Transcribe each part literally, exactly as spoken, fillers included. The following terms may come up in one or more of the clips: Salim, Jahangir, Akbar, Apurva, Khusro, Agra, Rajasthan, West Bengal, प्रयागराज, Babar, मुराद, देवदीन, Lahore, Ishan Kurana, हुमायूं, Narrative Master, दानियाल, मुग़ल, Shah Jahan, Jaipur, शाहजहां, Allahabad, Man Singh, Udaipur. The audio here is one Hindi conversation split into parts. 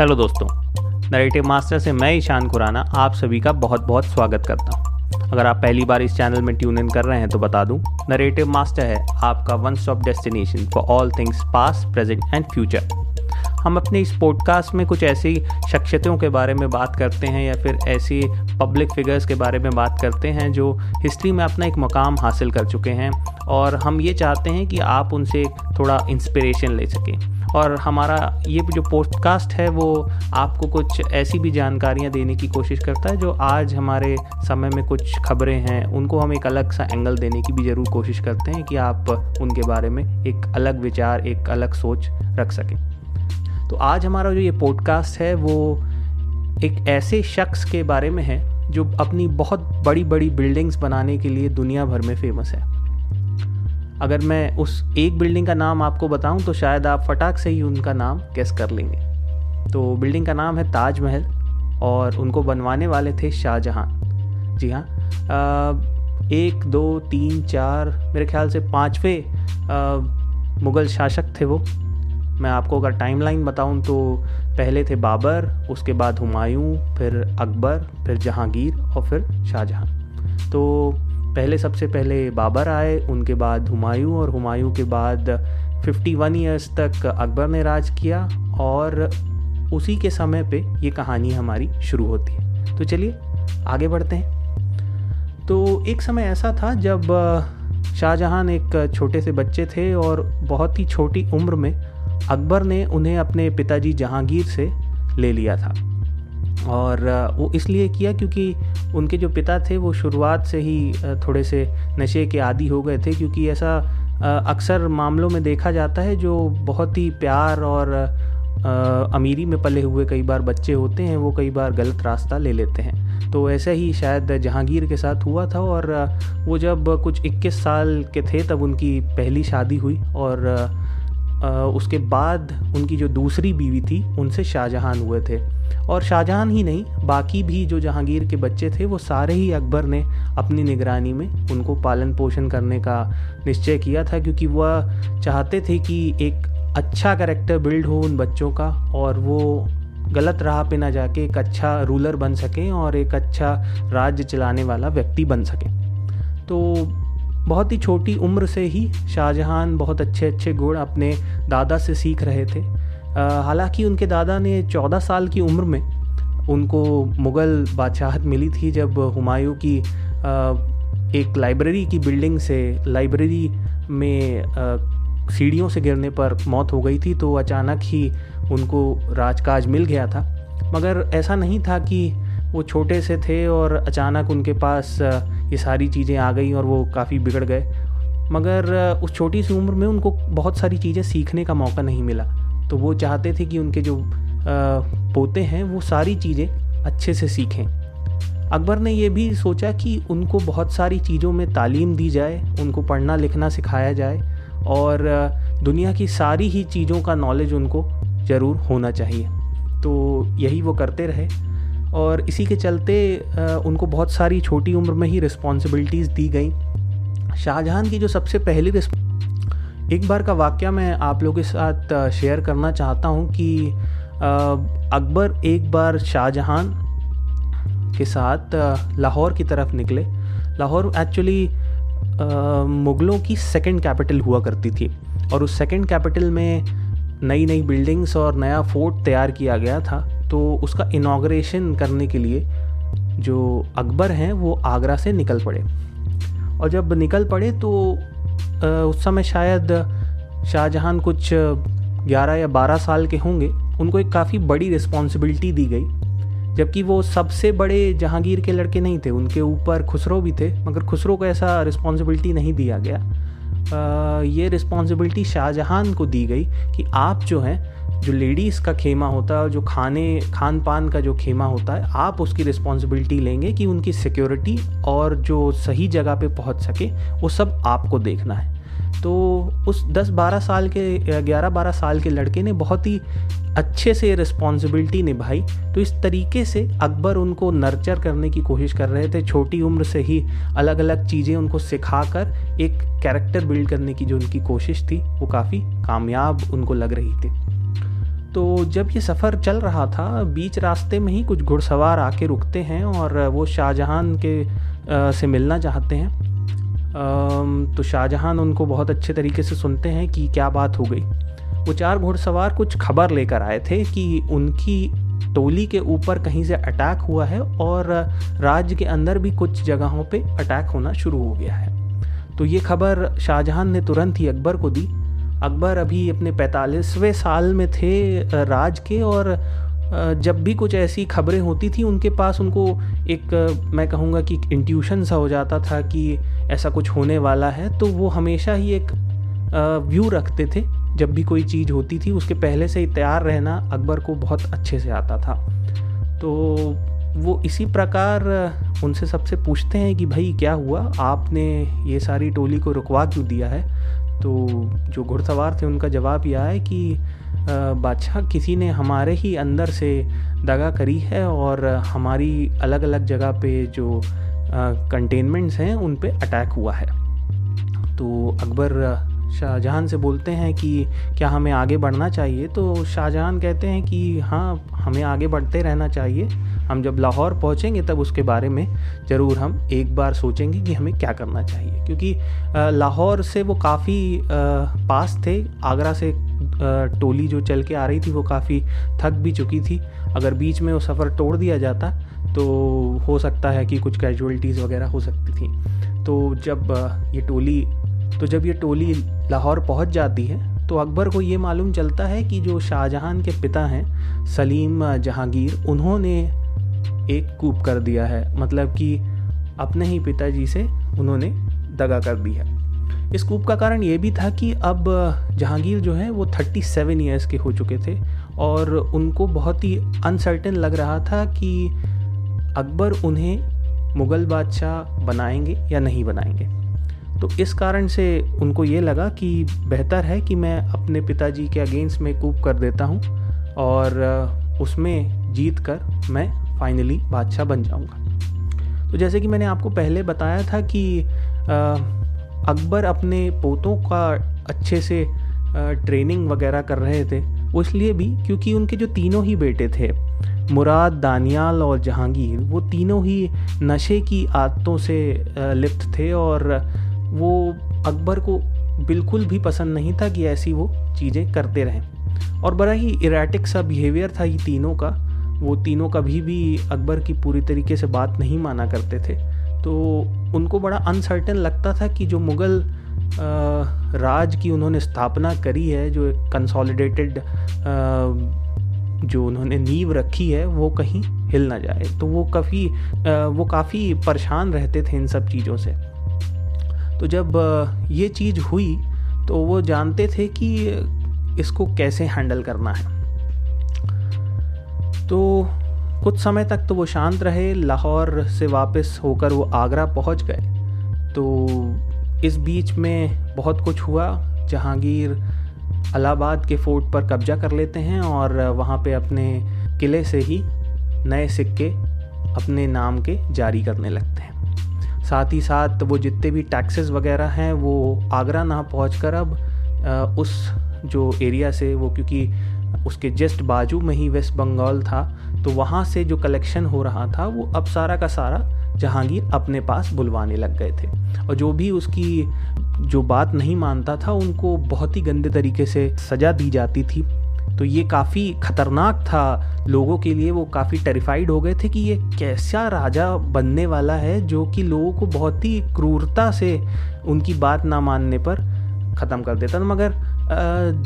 हेलो दोस्तों, नरेटिव मास्टर से मैं ईशान कुराना आप सभी का बहुत बहुत स्वागत करता हूं। अगर आप पहली बार इस चैनल में ट्यून इन कर रहे हैं तो बता दूं, नरेटिव मास्टर है आपका one stop destination for all things past, present and future. हम अपने इस पॉडकास्ट में कुछ ऐसी शख्सियतों के बारे में बात करते हैं या फिर ऐसी पब्लिक फिगर्स के बारे में बात करते हैं जो हिस्ट्री में अपना एक मुकाम हासिल कर चुके हैं, और हम ये चाहते हैं कि आप उनसे थोड़ा इंस्पिरेशन ले सकें। और हमारा ये जो पॉडकास्ट है वो आपको कुछ ऐसी भी जानकारियाँ देने की कोशिश करता है जो आज हमारे समय में कुछ खबरें हैं, उनको हम एक अलग सा एंगल देने की भी ज़रूर कोशिश करते हैं कि आप उनके बारे में एक अलग विचार, एक अलग सोच रख सकें। तो आज हमारा जो ये पॉडकास्ट है वो एक ऐसे शख्स के बारे में है जो अपनी बहुत बड़ी बड़ी बिल्डिंग्स बनाने के लिए दुनिया भर में फेमस है। अगर मैं उस एक बिल्डिंग का नाम आपको बताऊं तो शायद आप फटाक से ही उनका नाम गेस कर लेंगे। तो बिल्डिंग का नाम है ताज महल, और उनको बनवाने वाले थे शाह जहां। जी हाँ, एक दो तीन चार मेरे ख्याल से पाँचवें मुग़ल शासक थे वो। मैं आपको अगर टाइमलाइन बताऊं तो पहले थे बाबर, उसके बाद हुमायूं, फिर अकबर, फिर जहांगीर और फिर शाह जहां। तो पहले सबसे पहले बाबर आए, उनके बाद हुमायूं, और हुमायूं के बाद इक्यावन इयर्स तक अकबर ने राज किया, और उसी के समय पे ये कहानी हमारी शुरू होती है। तो चलिए आगे बढ़ते हैं। तो एक समय ऐसा था जब शाहजहां एक छोटे से बच्चे थे, और बहुत ही छोटी उम्र में अकबर ने उन्हें अपने पिताजी जहांगीर से ले लिया था। और वो इसलिए किया क्योंकि उनके जो पिता थे वो शुरुआत से ही थोड़े से नशे के आदी हो गए थे, क्योंकि ऐसा अक्सर मामलों में देखा जाता है। जो बहुत ही प्यार और अमीरी में पले हुए कई बार बच्चे होते हैं वो कई बार गलत रास्ता ले लेते हैं। तो ऐसा ही शायद जहांगीर के साथ हुआ था, और वो जब कुछ इक्कीस साल के थे तब उनकी पहली शादी हुई, और उसके बाद उनकी जो दूसरी बीवी थी उनसे शाहजहां हुए थे। और शाहजहां ही नहीं, बाकी भी जो जहांगीर के बच्चे थे वो सारे ही अकबर ने अपनी निगरानी में उनको पालन पोषण करने का निश्चय किया था, क्योंकि वह चाहते थे कि एक अच्छा कैरेक्टर बिल्ड हो उन बच्चों का, और वो गलत राह पे ना जाके एक अच्छा रूलर बन सकें और एक अच्छा राज्य चलाने वाला व्यक्ति बन सकें। तो बहुत ही छोटी उम्र से ही शाहजहां बहुत अच्छे अच्छे गुण अपने दादा से सीख रहे थे। हालांकि उनके दादा ने चौदह साल की उम्र में उनको मुग़ल बादशाहत मिली थी, जब हुमायूं की आ, एक लाइब्रेरी की बिल्डिंग से लाइब्रेरी में आ, सीढ़ियों से गिरने पर मौत हो गई थी। तो अचानक ही उनको राजकाज मिल गया था, मगर ऐसा नहीं था कि वो छोटे से थे और अचानक उनके पास ये सारी चीज़ें आ गई और वो काफ़ी बिगड़ गए। मगर उस छोटी सी उम्र में उनको बहुत सारी चीज़ें सीखने का मौका नहीं मिला, तो वो चाहते थे कि उनके जो पोते हैं वो सारी चीज़ें अच्छे से सीखें। अकबर ने ये भी सोचा कि उनको बहुत सारी चीज़ों में तालीम दी जाए, उनको पढ़ना लिखना सिखाया जाए, और दुनिया की सारी ही चीज़ों का नॉलेज उनको ज़रूर होना चाहिए। तो यही वो करते रहे, और इसी के चलते उनको बहुत सारी छोटी उम्र में ही रिस्पॉन्सिबिलिटीज़ दी गई। शाहजहां की जो सबसे पहली रिस्प... एक बार का वाकया मैं आप लोगों के साथ शेयर करना चाहता हूं कि अकबर एक बार शाहजहां के साथ लाहौर की तरफ निकले। लाहौर एक्चुअली मुग़लों की सेकंड कैपिटल हुआ करती थी, और उस सेकंड कैपिटल में नई नई बिल्डिंग्स और नया फोर्ट तैयार किया गया था। तो उसका इनाग्रेशन करने के लिए जो अकबर हैं वो आगरा से निकल पड़े, और जब निकल पड़े तो उस समय शायद शाहजहां कुछ ग्यारह या बारह साल के होंगे। उनको एक काफ़ी बड़ी रिस्पॉन्सिबिलिटी दी गई, जबकि वो सबसे बड़े जहांगीर के लड़के नहीं थे, उनके ऊपर खुसरो भी थे, मगर खुसरो को ऐसा रिस्पॉन्सिबिलिटी नहीं दिया गया। ये रिस्पॉन्सिबिलिटी शाहजहां को दी गई कि आप जो हैं, जो लेडीज़ का खेमा होता है, जो खाने खान पान का जो खेमा होता है, आप उसकी रिस्पॉन्सिबिलिटी लेंगे कि उनकी सिक्योरिटी और जो सही जगह पे पहुंच सके वो सब आपको देखना है। तो उस दस बारह साल के ग्यारह बारह साल के लड़के ने बहुत ही अच्छे से रिस्पॉन्सिबिलिटी निभाई। तो इस तरीके से अकबर उनको नर्चर करने की कोशिश कर रहे थे, छोटी उम्र से ही अलग अलग चीज़ें उनको सिखा कर एक कैरेक्टर बिल्ड करने की जो उनकी कोशिश थी वो काफ़ी कामयाब उनको लग रही थी। तो जब ये सफ़र चल रहा था, बीच रास्ते में ही कुछ घुड़सवार आके रुकते हैं और वो शाहजहाँ के आ, से मिलना चाहते हैं। आ, तो शाहजहाँ उनको बहुत अच्छे तरीके से सुनते हैं कि क्या बात हो गई। वो चार घुड़सवार कुछ खबर लेकर आए थे कि उनकी टोली के ऊपर कहीं से अटैक हुआ है और राज्य के अंदर भी कुछ जगहों पे अटैक होना शुरू हो गया है। तो ये खबर शाहजहाँ ने तुरंत ही अकबर को दी। अकबर अभी अपने पैंतालीसवें साल में थे राज के, और जब भी कुछ ऐसी खबरें होती थी उनके पास, उनको एक मैं कहूँगा कि इंट्यूशन सा हो जाता था कि ऐसा कुछ होने वाला है। तो वो हमेशा ही एक व्यू रखते थे, जब भी कोई चीज़ होती थी उसके पहले से ही तैयार रहना अकबर को बहुत अच्छे से आता था। तो वो इसी प्रकार उनसे सबसे पूछते हैं कि भाई क्या हुआ, आपने ये सारी टोली को रुकवा क्यों दिया है। तो जो घुड़सवार थे उनका जवाब यह है कि बादशाह, किसी ने हमारे ही अंदर से दगा करी है और हमारी अलग अलग जगह पे जो कंटेनमेंट्स हैं उन पे अटैक हुआ है। तो अकबर शाहजहाँ से बोलते हैं कि क्या हमें आगे बढ़ना चाहिए। तो शाहजहाँ कहते हैं कि हाँ, हमें आगे बढ़ते रहना चाहिए। हम जब लाहौर पहुँचेंगे तब उसके बारे में ज़रूर हम एक बार सोचेंगे कि हमें क्या करना चाहिए, क्योंकि लाहौर से वो काफ़ी पास थे। आगरा से टोली जो चल के आ रही थी वो काफ़ी थक भी चुकी थी। अगर बीच में वो सफ़र तोड़ दिया जाता तो हो सकता है कि कुछ कैजुअल्टीज़ वगैरह हो सकती थी। तो जब ये टोली तो जब ये टोली लाहौर पहुंच जाती है तो अकबर को ये मालूम चलता है कि जो शाहजहाँ के पिता हैं सलीम जहांगीर, उन्होंने एक कूप कर दिया है, मतलब कि अपने ही पिताजी से उन्होंने दगा कर दी है। इस कूप का कारण ये भी था कि अब जहांगीर जो है वो सैंतीस इयर्स के हो चुके थे और उनको बहुत ही अनसर्टेन लग रहा था कि अकबर उन्हें मुग़ल बादशाह बनाएंगे या नहीं बनाएंगे। तो इस कारण से उनको ये लगा कि बेहतर है कि मैं अपने पिताजी के अगेंस्ट में कूप कर देता हूँ और उसमें जीत कर मैं फाइनली बादशाह बन जाऊँगा। तो जैसे कि मैंने आपको पहले बताया था कि अकबर अपने पोतों का अच्छे से ट्रेनिंग वगैरह कर रहे थे, वो इसलिए भी क्योंकि उनके जो तीनों ही बेटे थे मुराद, दानियाल और जहांगीर, वो तीनों ही नशे की आदतों से लिप्त थे और वो अकबर को बिल्कुल भी पसंद नहीं था कि ऐसी वो चीज़ें करते रहें। और बड़ा ही इरेटिक सा बिहेवियर था ये तीनों का। वो तीनों कभी भी अकबर की पूरी तरीके से बात नहीं माना करते थे। तो उनको बड़ा अनसर्टेन लगता था कि जो मुग़ल राज की उन्होंने स्थापना करी है, जो कंसोलिडेटेड जो उन्होंने नींव रखी है, वो कहीं हिल ना जाए। तो वो काफ़ी वो काफ़ी परेशान रहते थे इन सब चीज़ों से। तो जब ये चीज़ हुई तो वो जानते थे कि इसको कैसे हैंडल करना है। तो कुछ समय तक तो वो शांत रहे। लाहौर से वापस होकर वो आगरा पहुंच गए। तो इस बीच में बहुत कुछ हुआ। जहांगीर इलाहाबाद के फोर्ट पर कब्जा कर लेते हैं और वहाँ पे अपने किले से ही नए सिक्के अपने नाम के जारी करने लगते हैं। साथ ही साथ वो जितने भी टैक्सेस वगैरह हैं वो आगरा ना पहुंचकर अब आ, उस जो एरिया से वो, क्योंकि उसके जस्ट बाजू में ही वेस्ट बंगाल था, तो वहाँ से जो कलेक्शन हो रहा था वो अब सारा का सारा जहांगीर अपने पास बुलवाने लग गए थे। और जो भी उसकी जो बात नहीं मानता था उनको बहुत ही गंदे तरीके से सज़ा दी जाती थी। तो ये काफ़ी ख़तरनाक था लोगों के लिए। वो काफ़ी टेरिफाइड हो गए थे कि ये कैसा राजा बनने वाला है जो कि लोगों को बहुत ही क्रूरता से उनकी बात ना मानने पर ख़त्म कर देता था। मगर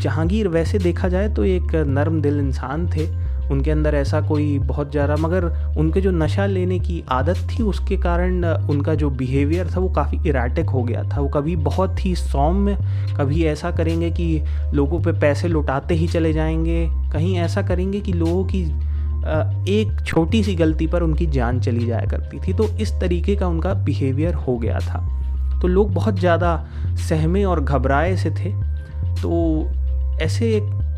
जहांगीर वैसे देखा जाए तो एक नरम दिल इंसान थे, उनके अंदर ऐसा कोई बहुत ज़्यादा, मगर उनके जो नशा लेने की आदत थी उसके कारण उनका जो बिहेवियर था वो काफ़ी इरेटिक हो गया था। वो कभी बहुत ही सौम्य, कभी ऐसा करेंगे कि लोगों पे पैसे लुटाते ही चले जाएंगे, कहीं ऐसा करेंगे कि लोगों की एक छोटी सी गलती पर उनकी जान चली जाया करती थी। तो इस तरीके का उनका बिहेवियर हो गया था। तो लोग बहुत ज़्यादा सहमे और घबराए से थे। तो ऐसे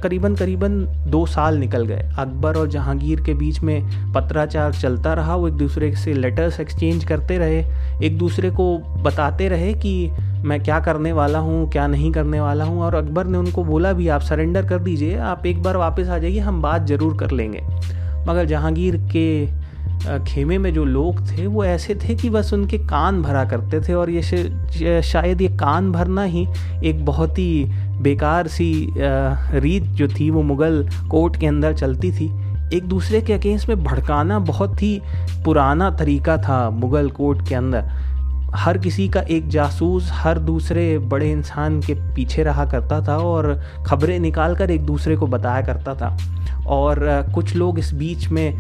करीबन करीबन दो साल निकल गए। अकबर और जहांगीर के बीच में पत्राचार चलता रहा, वो एक दूसरे से लेटर्स एक्सचेंज करते रहे, एक दूसरे को बताते रहे कि मैं क्या करने वाला हूँ, क्या नहीं करने वाला हूँ। और अकबर ने उनको बोला भी, आप सरेंडर कर दीजिए, आप एक बार वापस आ जाइए, हम बात ज़रूर कर लेंगे। मगर जहांगीर के खेमे में जो लोग थे वो ऐसे थे कि बस उनके कान भरा करते थे, और ये शायद ये कान भरना ही एक बहुत ही बेकार सी रीत जो थी वो मुग़ल कोर्ट के अंदर चलती थी। एक दूसरे के अगेंस्ट में भड़काना बहुत ही पुराना तरीका था मुग़ल कोर्ट के अंदर। हर किसी का एक जासूस हर दूसरे बड़े इंसान के पीछे रहा करता था और ख़बरें निकाल कर एक दूसरे को बताया करता था। और कुछ लोग इस बीच में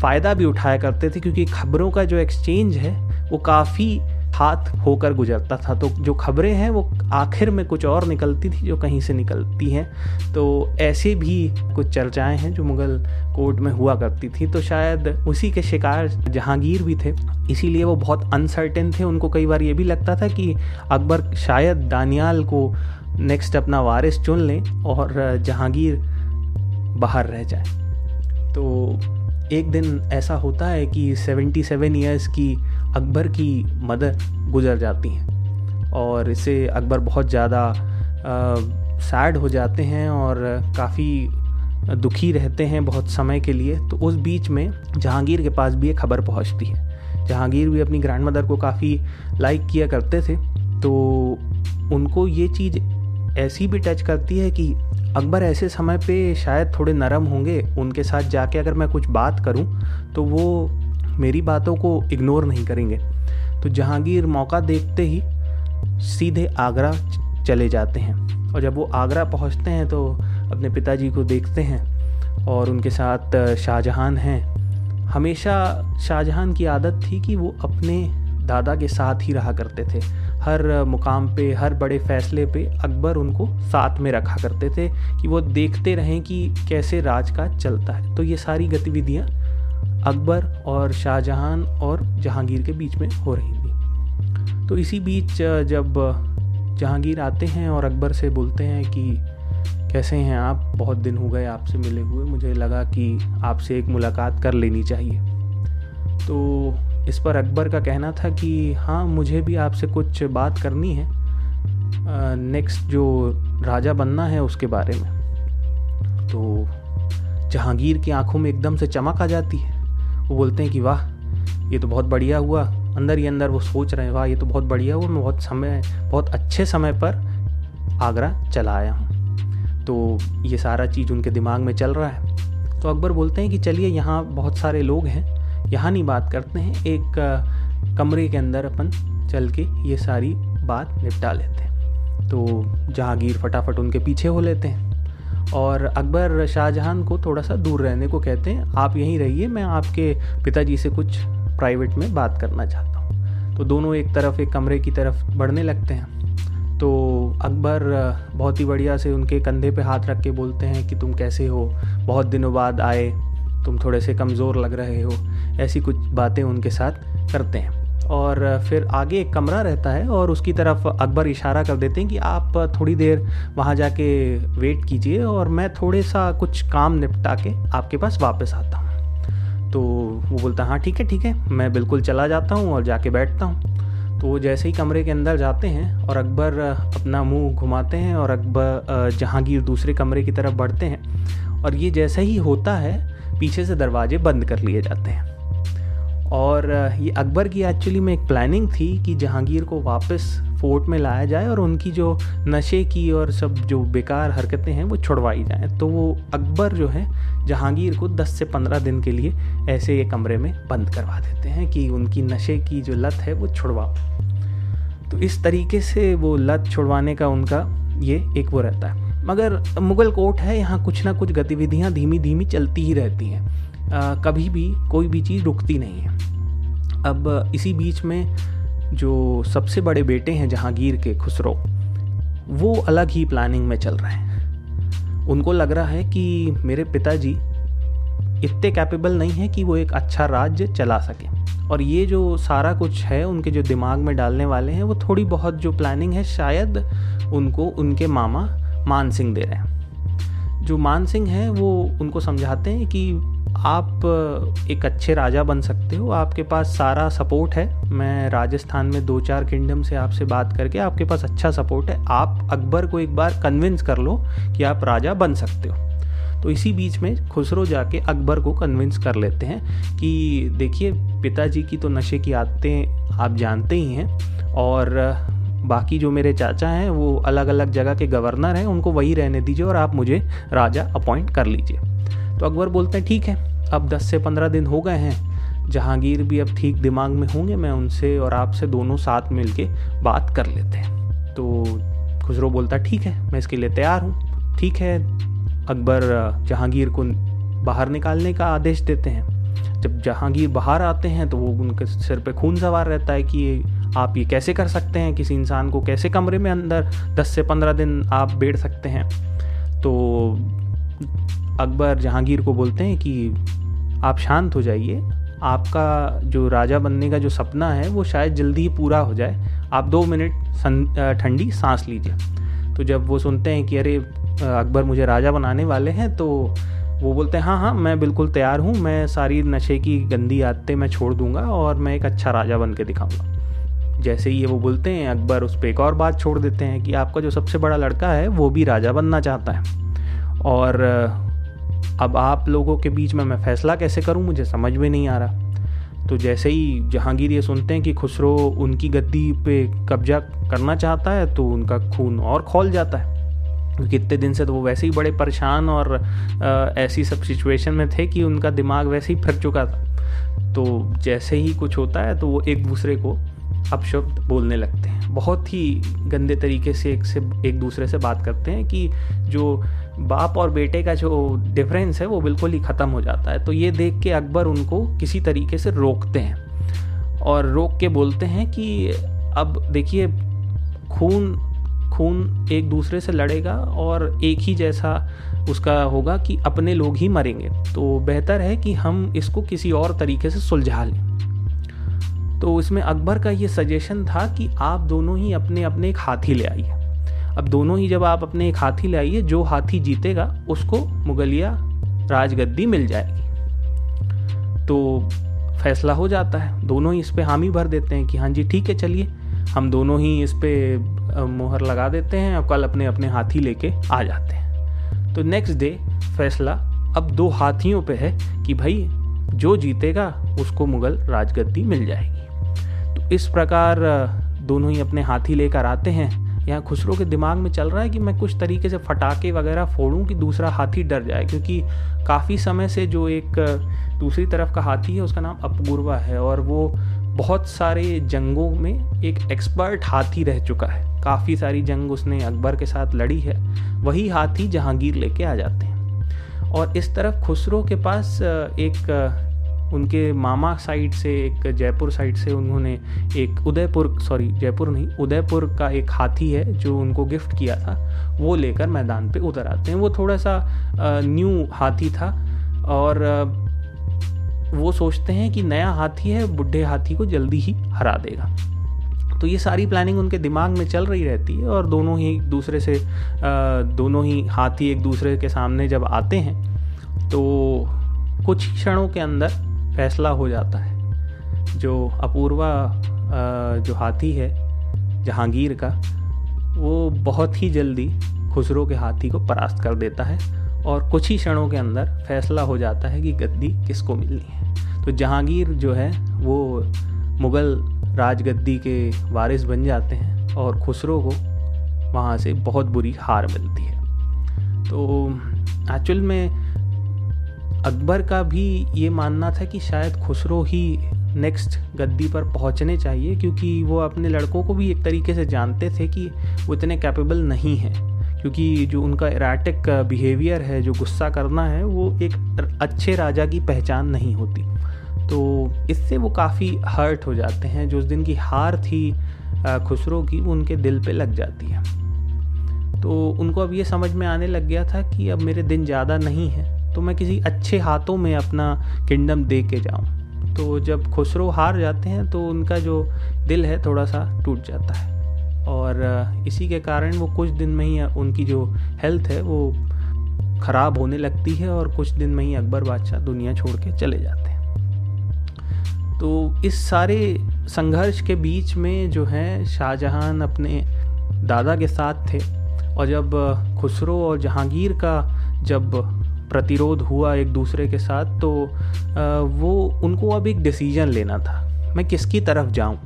फ़ायदा भी उठाया करते थे, क्योंकि खबरों का जो एक्सचेंज है वो काफ़ी हाथ होकर गुजरता था, तो जो खबरें हैं वो आखिर में कुछ और निकलती थी जो कहीं से निकलती हैं। तो ऐसे भी कुछ चर्चाएं हैं जो मुग़ल कोर्ट में हुआ करती थी। तो शायद उसी के शिकार जहांगीर भी थे, इसीलिए वो बहुत अनसर्टेन थे। उनको कई बार ये भी लगता था कि अकबर शायद दानियाल को नेक्स्ट अपना वारिस चुन लें और जहांगीर बाहर रह जाए। तो एक दिन ऐसा होता है कि सतहत्तर ईयर्स की अकबर की मदर गुजर जाती हैं, और इससे अकबर बहुत ज़्यादा सैड हो जाते हैं और काफ़ी दुखी रहते हैं बहुत समय के लिए। तो उस बीच में जहांगीर के पास भी एक खबर पहुंचती है। जहांगीर भी अपनी ग्रैंड मदर को काफ़ी लाइक किया करते थे, तो उनको ये चीज़ ऐसी भी टच करती है कि अकबर ऐसे समय पे शायद थोड़े नरम होंगे, उनके साथ जाके अगर मैं कुछ बात करूं तो वो मेरी बातों को इग्नोर नहीं करेंगे। तो जहांगीर मौका देखते ही सीधे आगरा चले जाते हैं, और जब वो आगरा पहुंचते हैं तो अपने पिताजी को देखते हैं, और उनके साथ शाहजहान हैं। हमेशा शाहजहान की आदत थी कि वो अपने दादा के साथ ही रहा करते थे, हर मुकाम पे हर बड़े फैसले पे अकबर उनको साथ में रखा करते थे कि वो देखते रहें कि कैसे राजकाज चलता है। तो ये सारी गतिविधियाँ अकबर और शाहजहां और जहांगीर के बीच में हो रही थी। तो इसी बीच जब जहांगीर आते हैं और अकबर से बोलते हैं कि कैसे हैं आप, बहुत दिन हो गए आपसे मिले हुए, मुझे लगा कि आपसे एक मुलाकात कर लेनी चाहिए। तो इस पर अकबर का कहना था कि हाँ, मुझे भी आपसे कुछ बात करनी है, नेक्स्ट जो राजा बनना है उसके बारे में। तो जहांगीर की आंखों में एकदम से चमक आ जाती है। वो बोलते हैं कि वाह, ये तो बहुत बढ़िया हुआ। अंदर ही अंदर वो सोच रहे हैं, वाह ये तो बहुत बढ़िया हुआ, मैं बहुत समय बहुत अच्छे समय पर आगरा चला आया हूँ। तो ये सारा चीज़ उनके दिमाग में चल रहा है। तो अकबर बोलते हैं कि चलिए, यहाँ बहुत सारे लोग हैं, यहाँ नहीं बात करते हैं, एक कमरे के अंदर अपन चल के ये सारी बात निपटा लेते हैं। तो जहांगीर फटाफट उनके पीछे हो लेते हैं, और अकबर शाहजहां को थोड़ा सा दूर रहने को कहते हैं, आप यहीं रहिए, मैं आपके पिताजी से कुछ प्राइवेट में बात करना चाहता हूँ। तो दोनों एक तरफ एक कमरे की तरफ बढ़ने लगते हैं। तो अकबर बहुत ही बढ़िया से उनके कंधे पे हाथ रख के बोलते हैं कि तुम कैसे हो, बहुत दिनों बाद आए, तुम थोड़े से कमज़ोर लग रहे हो। ऐसी कुछ बातें उनके साथ करते हैं, और फिर आगे एक कमरा रहता है और उसकी तरफ अकबर इशारा कर देते हैं कि आप थोड़ी देर वहाँ जाके वेट कीजिए और मैं थोड़े सा कुछ काम निपटा के आपके पास वापस आता हूँ। तो वो बोलता है हाँ ठीक है ठीक है, मैं बिल्कुल चला जाता हूँ, और जाके बैठता हूँ। तो जैसे ही कमरे के अंदर जाते हैं और अकबर अपना मुंह घुमाते हैं और अकबर जहांगीर दूसरे कमरे की तरफ बढ़ते हैं, और ये जैसे ही होता है पीछे से दरवाजे बंद कर लिए जाते हैं। और ये अकबर की एक्चुअली में एक प्लानिंग थी कि जहांगीर को वापस फोर्ट में लाया जाए और उनकी जो नशे की और सब जो बेकार हरकतें हैं वो छुड़वाई जाएं। तो वो अकबर जो है जहांगीर को दस से पंद्रह दिन के लिए ऐसे ये कमरे में बंद करवा देते हैं कि उनकी नशे की जो लत है वो छुड़वाओ। तो इस तरीके से वो लत छुड़वाने का उनका ये एक वो रहता है। मगर मुग़ल कोर्ट है, यहाँ कुछ ना कुछ गतिविधियाँ धीमी धीमी चलती ही रहती हैं, कभी भी कोई भी चीज़ रुकती नहीं है। अब इसी बीच में जो सबसे बड़े बेटे हैं जहांगीर के, खुसरो, वो अलग ही प्लानिंग में चल रहे हैं। उनको लग रहा है कि मेरे पिताजी इतने कैपेबल नहीं हैं कि वो एक अच्छा राज्य चला सकें, और ये जो सारा कुछ है उनके जो दिमाग में डालने वाले हैं वो थोड़ी बहुत जो प्लानिंग है शायद उनको उनके मामा मान सिंह दे रहे हैं। जो मान सिंह हैं वो उनको समझाते हैं कि आप एक अच्छे राजा बन सकते हो, आपके पास सारा सपोर्ट है, मैं राजस्थान में दो चार किंगडम से आपसे बात करके आपके पास अच्छा सपोर्ट है, आप अकबर को एक बार कन्विंस कर लो कि आप राजा बन सकते हो। तो इसी बीच में खुसरो जाके अकबर को कन्विंस कर लेते हैं कि देखिए पिताजी की तो नशे की आदतें आप जानते ही हैं, और बाकी जो मेरे चाचा हैं वो अलग अलग जगह के गवर्नर हैं, उनको वही रहने दीजिए और आप मुझे राजा अपॉइंट कर लीजिए। तो अकबर बोलते हैं ठीक है, अब दस से पंद्रह दिन हो गए हैं, जहांगीर भी अब ठीक दिमाग में होंगे, मैं उनसे और आपसे दोनों साथ मिल के बात कर लेते हैं। तो खुसरो बोलता ठीक है, मैं इसके लिए तैयार हूँ। ठीक है, अकबर जहांगीर को बाहर निकालने का आदेश देते हैं। जब जहांगीर बाहर आते हैं तो वो उनके सिर पे खून सवार रहता है कि आप ये कैसे कर सकते हैं, किसी इंसान को कैसे कमरे में अंदर दस से पंद्रह दिन आप बैठ सकते हैं। तो अकबर जहांगीर को बोलते हैं कि आप शांत हो जाइए, आपका जो राजा बनने का जो सपना है वो शायद जल्दी ही पूरा हो जाए, आप दो मिनट ठंडी सांस लीजिए। तो जब वो सुनते हैं कि अरे अकबर मुझे राजा बनाने वाले हैं, तो वो बोलते हैं हाँ हाँ मैं बिल्कुल तैयार हूँ, मैं सारी नशे की गंदी आदतें मैं छोड़ दूँगा और मैं एक अच्छा राजा बन के दिखाऊँगा। जैसे ही ये वो बोलते हैं, अकबर उस पर एक और बात छोड़ देते हैं कि आपका जो सबसे बड़ा लड़का है वो भी राजा बनना चाहता है, और अब आप लोगों के बीच में मैं फ़ैसला कैसे करूँ, मुझे समझ में नहीं आ रहा। तो जैसे ही जहांगीर ये सुनते हैं कि खुसरो उनकी गद्दी पे कब्जा करना चाहता है, तो उनका खून और खौल जाता है, क्योंकि इतने दिन से तो वो वैसे ही बड़े परेशान और आ, ऐसी सब सिचुएशन में थे कि उनका दिमाग वैसे ही फिर चुका था। तो जैसे ही कुछ होता है तो वो एक दूसरे को अपशब्द बोलने लगते हैं, बहुत ही गंदे तरीके से एक से एक दूसरे से बात करते हैं कि जो बाप और बेटे का जो डिफरेंस है वो बिल्कुल ही ख़त्म हो जाता है। तो ये देख के अकबर उनको किसी तरीके से रोकते हैं, और रोक के बोलते हैं कि अब देखिए खून खून एक दूसरे से लड़ेगा और एक ही जैसा उसका होगा कि अपने लोग ही मरेंगे, तो बेहतर है कि हम इसको किसी और तरीके से सुलझा लें। तो इसमें अकबर का ये सजेशन था कि आप दोनों ही अपने अपने एक हाथी ले आइए। अब दोनों ही जब आप अपने एक हाथी ले आइए, जो हाथी जीतेगा उसको मुगलिया राजगद्दी मिल जाएगी। तो फैसला हो जाता है, दोनों ही इस पर हामी भर देते हैं कि हाँ जी ठीक है, चलिए हम दोनों ही इस पर मोहर लगा देते हैं और कल अपने अपने हाथी लेके आ जाते हैं। तो नेक्स्ट डे फैसला अब दो हाथियों पे है कि भाई जो जीतेगा उसको मुग़ल राजगद्दी मिल जाएगी। तो इस प्रकार दोनों ही अपने हाथी लेकर आते हैं। यहाँ खुसरो के दिमाग में चल रहा है कि मैं कुछ तरीके से फटाके वगैरह फोड़ूं कि दूसरा हाथी डर जाए, क्योंकि काफ़ी समय से जो एक दूसरी तरफ का हाथी है उसका नाम अपूर्वा है, और वो बहुत सारे जंगों में एक एक्सपर्ट हाथी रह चुका है, काफ़ी सारी जंग उसने अकबर के साथ लड़ी है। वही हाथी जहांगीर लेके आ जाते हैं, और इस तरफ खुसरो के पास एक उनके मामा साइड से, एक जयपुर साइड से उन्होंने एक उदयपुर सॉरी जयपुर नहीं उदयपुर का एक हाथी है जो उनको गिफ्ट किया था, वो लेकर मैदान पे उतर आते हैं। वो थोड़ा सा न्यू हाथी था और वो सोचते हैं कि नया हाथी है, बुढ़े हाथी को जल्दी ही हरा देगा। तो ये सारी प्लानिंग उनके दिमाग में चल रही रहती है, और दोनों ही एक दूसरे से दोनों ही हाथी एक दूसरे के सामने जब आते हैं तो कुछ क्षणों के अंदर फैसला हो जाता है। जो अपूर्वा जो हाथी है जहांगीर का, वो बहुत ही जल्दी खुसरो के हाथी को परास्त कर देता है, और कुछ ही क्षणों के अंदर फैसला हो जाता है कि गद्दी किसको मिलनी है। तो जहांगीर जो है वो मुग़ल राजगद्दी के वारिस बन जाते हैं, और खुसरो को वहाँ से बहुत बुरी हार मिलती है। तो एक्चुअल में अकबर का भी ये मानना था कि शायद खुसरो ही नेक्स्ट गद्दी पर पहुँचने चाहिए, क्योंकि वो अपने लड़कों को भी एक तरीके से जानते थे कि वो इतने कैपेबल नहीं हैं, क्योंकि जो उनका इराटिक बिहेवियर है, जो गुस्सा करना है, वो एक अच्छे राजा की पहचान नहीं होती। तो इससे वो काफ़ी हर्ट हो जाते हैं, जो उस दिन की हार थी खुसरो की वो उनके दिल पे लग जाती है। तो उनको अब ये समझ में आने लग गया था कि अब मेरे दिन ज़्यादा नहीं हैं, तो मैं किसी अच्छे हाथों में अपना किंगडम दे के जाऊँ। तो जब खुसरो हार जाते हैं तो उनका जो दिल है थोड़ा सा टूट जाता है, और इसी के कारण वो कुछ दिन में ही उनकी जो हेल्थ है वो खराब होने लगती है और कुछ दिन में ही अकबर बादशाह दुनिया छोड़ के चले जाते हैं। तो इस सारे संघर्ष के बीच में जो है शाहजहां अपने दादा के साथ थे, और जब खुसरो और जहांगीर का जब प्रतिरोध हुआ एक दूसरे के साथ, तो वो उनको अब एक डिसीजन लेना था, मैं किसकी तरफ जाऊं।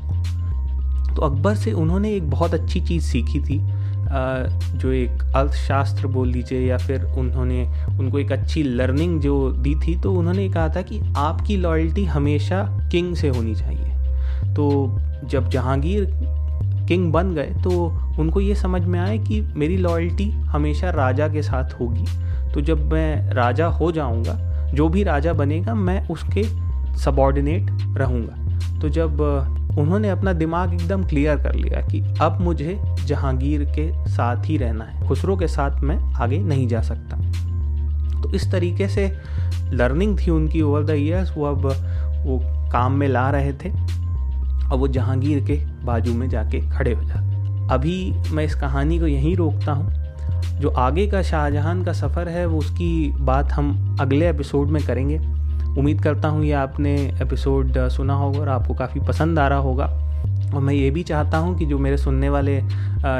तो अकबर से उन्होंने एक बहुत अच्छी चीज़ सीखी थी, जो एक अर्थशास्त्र बोल लीजिए या फिर उन्होंने उनको एक अच्छी लर्निंग जो दी थी। तो उन्होंने कहा था कि आपकी लॉयल्टी हमेशा किंग से होनी चाहिए। तो जब जहांगीर किंग बन गए तो उनको ये समझ में आया कि मेरी लॉयल्टी हमेशा राजा के साथ होगी। तो जब मैं राजा हो जाऊंगा, जो भी राजा बनेगा मैं उसके सबॉर्डिनेट रहूँगा। तो जब उन्होंने अपना दिमाग एकदम क्लियर कर लिया कि अब मुझे जहांगीर के साथ ही रहना है, खुसरो के साथ मैं आगे नहीं जा सकता। तो इस तरीके से लर्निंग थी उनकी ओवर द ईयर्स, वो अब वो काम में ला रहे थे और वो जहांगीर के बाजू में जाके खड़े हो जाते। अभी मैं इस कहानी को यहीं रोकता हूँ। जो आगे का शाहजहां का सफ़र है वो उसकी बात हम अगले एपिसोड में करेंगे। उम्मीद करता हूँ ये आपने एपिसोड सुना होगा और आपको काफ़ी पसंद आ रहा होगा। और मैं ये भी चाहता हूँ कि जो मेरे सुनने वाले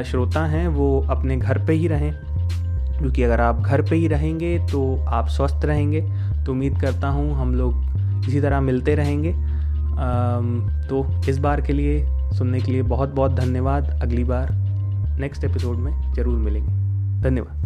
श्रोता हैं वो अपने घर पे ही रहें, क्योंकि अगर आप घर पे ही रहेंगे तो आप स्वस्थ रहेंगे। तो उम्मीद करता हूँ हम लोग इसी तरह मिलते रहेंगे। तो इस बार के लिए सुनने के लिए बहुत बहुत धन्यवाद। अगली बार नेक्स्ट एपिसोड में ज़रूर मिलेंगे। धन्यवाद।